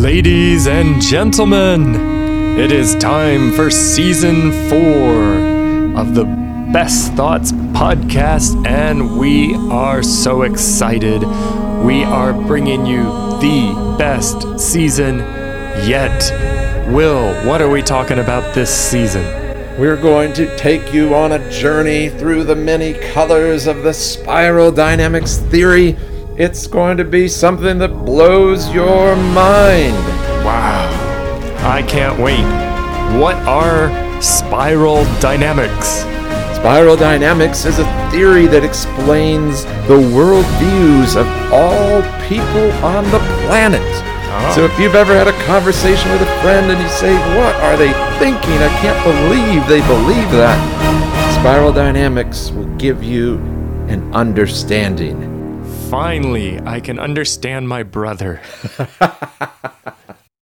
Ladies and gentlemen, it is time for season 4 of the Best Thoughts podcast, and we are so excited. We are bringing you the best season yet. Will, what are we talking about this season? We're going to take you on a journey through the many colors of the Spiral Dynamics Theory. It's going to be something that blows your mind. Wow. I can't wait. What are spiral dynamics? Spiral dynamics is a theory that explains the worldviews of all people on the planet. Oh. So if you've ever had a conversation with a friend and you say, "What are they thinking? I can't believe they believe that." Spiral dynamics will give you an understanding. Finally, I can understand my brother.